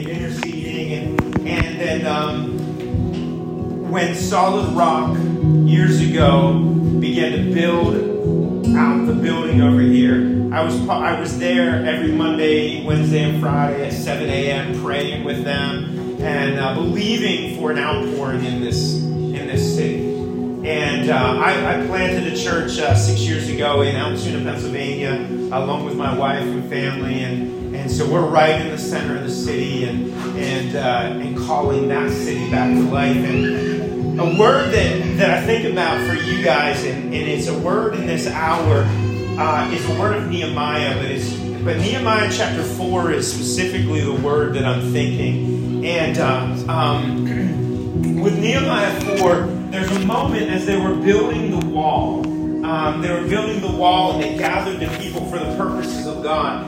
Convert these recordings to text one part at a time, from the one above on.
praying and interceding. And then when Solid Rock years ago began to build out the building over here, I was there every Monday, Wednesday, and Friday at 7 a.m. praying with them and believing for an outpouring in this city. And I planted a church 6 years ago in Altoona, Pennsylvania, along with my wife and family, and so we're right in the center of the city, and calling that city back to life. And a word that I think about for you guys, and it's a word in this hour, it's a word of Nehemiah, but Nehemiah chapter 4 is specifically the word that I'm thinking. And with Nehemiah 4. There's a moment as they were building the wall. They were building the wall, and they gathered the people for the purposes of God.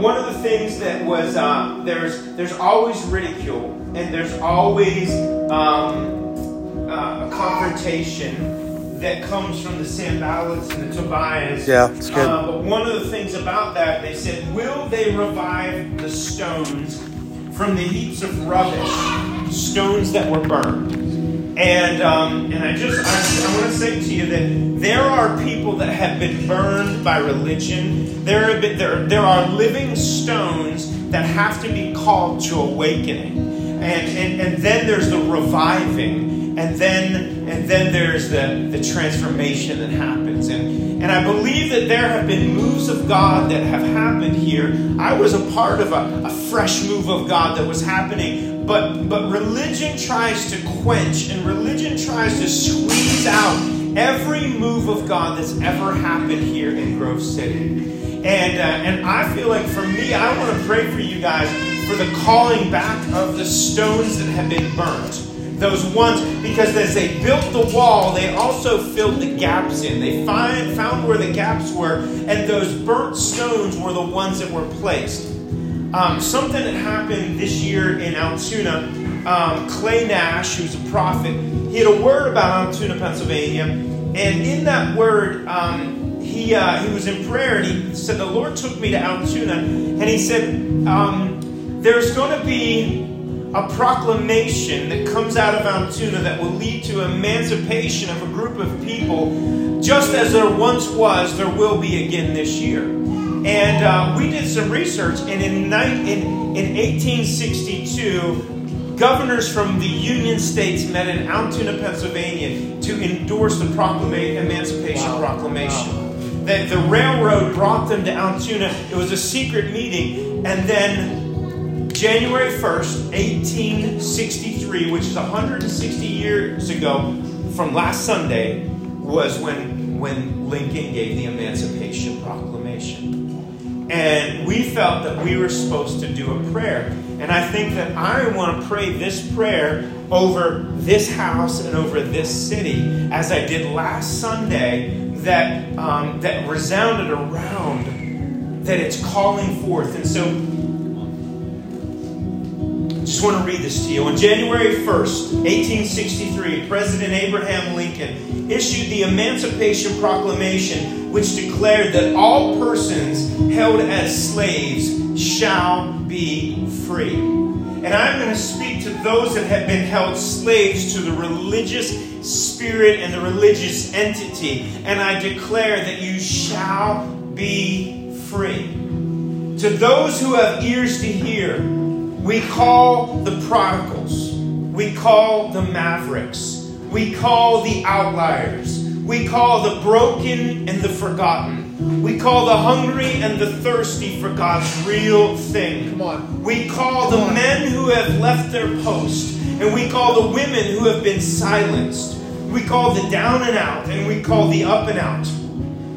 One of the things that was there's always ridicule, and there's always a confrontation that comes from the Sanballats and the Tobiahs. Yeah, it's good. But one of the things about that, they said, "Will they revive the stones from the heaps of rubbish, stones that were burned?" And I want to say to you that there are people that have been burned by religion. There are living stones that have to be called to awakening, and then there's the reviving, and then there's the transformation that happens. And I believe that there have been moves of God that have happened here. I was a part of a fresh move of God that was happening. But religion tries to quench, and religion tries to squeeze out every move of God that's ever happened here in Grove City. And I feel like for me, I want to pray for you guys for the calling back of the stones that have been burnt. Those ones, because as they built the wall, they also filled the gaps in. They found where the gaps were, and those burnt stones were the ones that were placed. Something that happened this year in Altoona, Clay Nash, who's a prophet, he had a word about Altoona, Pennsylvania, and in that word, he was in prayer, and he said, "The Lord took me to Altoona," and he said, "There's going to be a proclamation that comes out of Altoona that will lead to emancipation of a group of people, just as there once was, there will be again this year." And we did some research, and in 1862, governors from the Union states met in Altoona, Pennsylvania, to endorse the Emancipation Proclamation. Wow. That the railroad brought them to Altoona. It was a secret meeting, and then January 1st, 1863, which is 160 years ago from last Sunday, was when Lincoln gave the Emancipation Proclamation. And we felt that we were supposed to do a prayer. And I think that I want to pray this prayer over this house and over this city, as I did last Sunday, that resounded around that it's calling forth. And so just want to read this to you. On January 1st, 1863, President Abraham Lincoln issued the Emancipation Proclamation, which declared that all persons held as slaves shall be free. And I'm going to speak to those that have been held slaves to the religious spirit and the religious entity, and I declare that you shall be free. To those who have ears to hear, we call the prodigals, we call the mavericks, we call the outliers, we call the broken and the forgotten, we call the hungry and the thirsty for God's real thing. Come on. We call the men who have left their post, and we call the women who have been silenced. We call the down and out, and we call the up and out.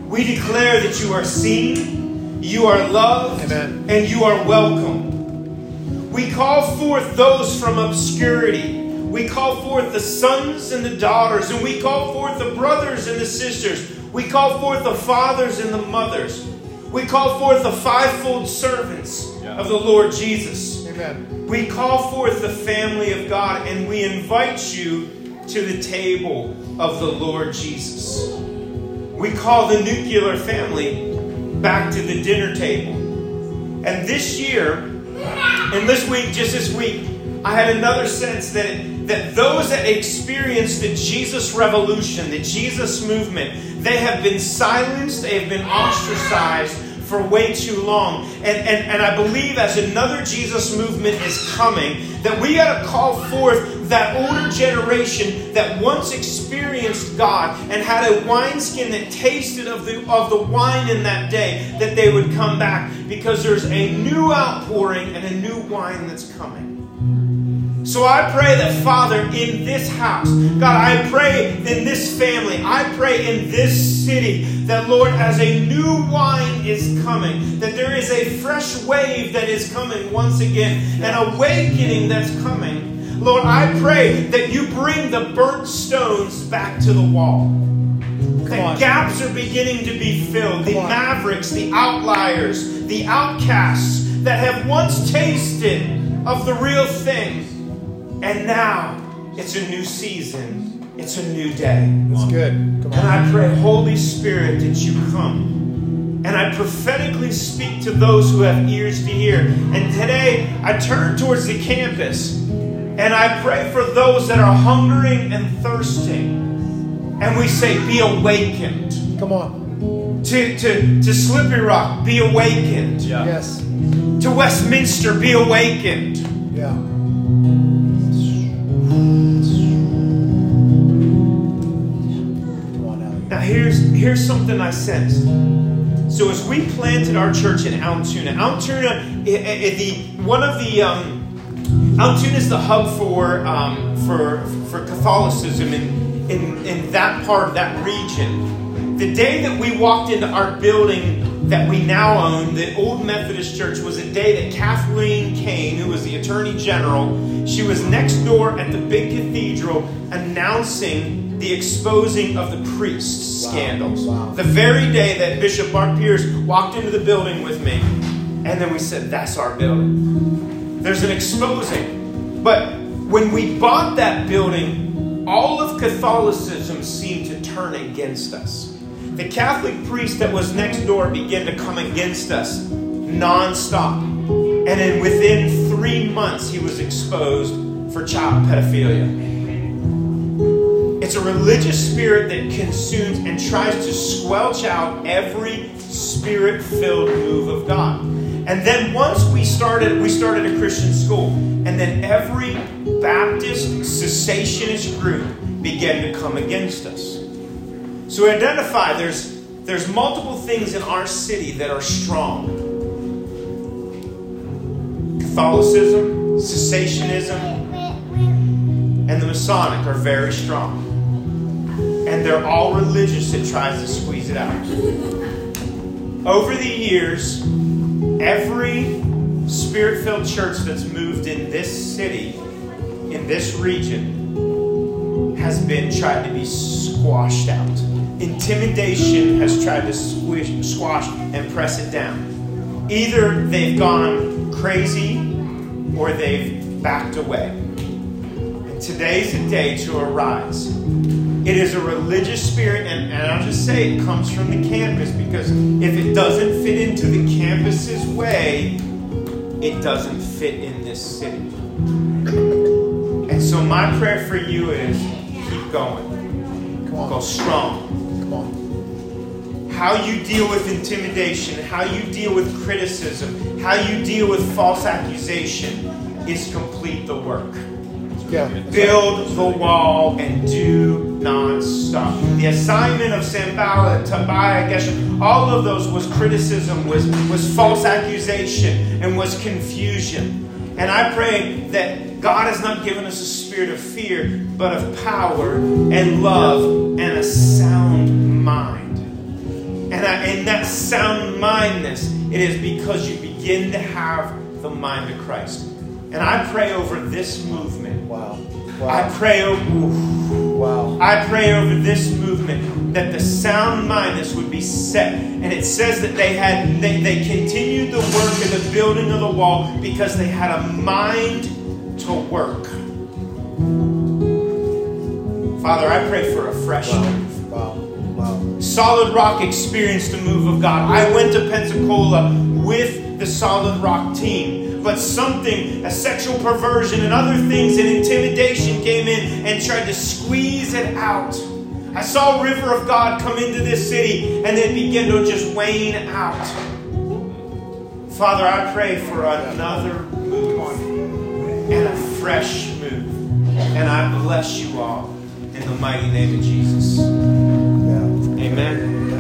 We declare that you are seen, you are loved, amen, and you are welcome. We call forth those from obscurity. We call forth the sons and the daughters, and we call forth the brothers and the sisters. We call forth the fathers and the mothers. We call forth the fivefold servants of the Lord Jesus. Amen. We call forth the family of God, and we invite you to the table of the Lord Jesus. We call the nuclear family back to the dinner table. And this year, And this week, just this week, I had another sense that those that experience the Jesus revolution, the Jesus movement, they have been silenced, they have been ostracized for way too long. And I believe as another Jesus movement is coming, that we got to call forth that older generation that once experienced God and had a wineskin that tasted of the wine in that day, that they would come back, because there's a new outpouring and a new wine that's coming. So I pray that, Father, in this house, God, I pray in this family, I pray in this city, that, Lord, as a new wine is coming, that there is a fresh wave that is coming once again, an awakening that's coming. Lord, I pray that you bring the burnt stones back to the wall. The gaps are beginning to be filled. The mavericks, the outliers, the outcasts that have once tasted of the real thing. And now, it's a new season. It's a new day. That's good. Come on. And I pray, Holy Spirit, that you come. And I prophetically speak to those who have ears to hear. And today, I turn towards the campus. And I pray for those that are hungering and thirsting. And we say, be awakened. Come on. To Slippery Rock, be awakened. Yeah. Yes. To Westminster, be awakened. Yeah. Here's something I sensed. So as we planted our church in Altoona, Altoona is the hub for Catholicism in that part of that region. The day that we walked into our building that we now own, the old Methodist church, was a day that Kathleen Kane, who was the Attorney General, she was next door at the big cathedral announcing the exposing of the priests' scandals. Wow. The very day that Bishop Mark Pierce walked into the building with me, and then we said, that's our building. There's an exposing. But when we bought that building, all of Catholicism seemed to turn against us. The Catholic priest that was next door began to come against us nonstop. And then within 3 months, he was exposed for child pedophilia. It's a religious spirit that consumes and tries to squelch out every spirit-filled move of God. And then once we started a Christian school, and then every Baptist cessationist group began to come against us. So we identify there's multiple things in our city that are strong. Catholicism, cessationism, and the Masonic are very strong. And they're all religious that tries to squeeze it out. Over the years, every spirit-filled church that's moved in this city, in this region, has been tried to be squashed out. Intimidation has tried to squash and press it down. Either they've gone crazy or they've backed away. And today's a day to arise. It is a religious spirit, and I'll just say it comes from the campus, because if it doesn't fit into the campus's way, it doesn't fit in this city. And so my prayer for you is, keep going. Come on. Go strong. Come on. How you deal with intimidation, how you deal with criticism, how you deal with false accusation is complete the work. Yeah. Build the wall and do not stop. The assignment of Sanballat, Tobiah, Geshem, all of those was criticism, was false accusation, and was confusion. And I pray that God has not given us a spirit of fear, but of power and love and a sound mind. And that sound mindness, it is because you begin to have the mind of Christ. And I pray over this movement. Wow. Wow. I pray over this movement that the sound mindness would be set. And it says that they continued the work in the building of the wall because they had a mind to work. Father, I pray for a fresh move. Wow. Wow. Solid Rock experienced the move of God. I went to Pensacola with the Solid Rock team. but something, a sexual perversion and other things and intimidation came in and tried to squeeze it out. I saw a river of God come into this city and then begin to just wane out. Father, I pray for another move and a fresh move. And I bless you all in the mighty name of Jesus. Amen.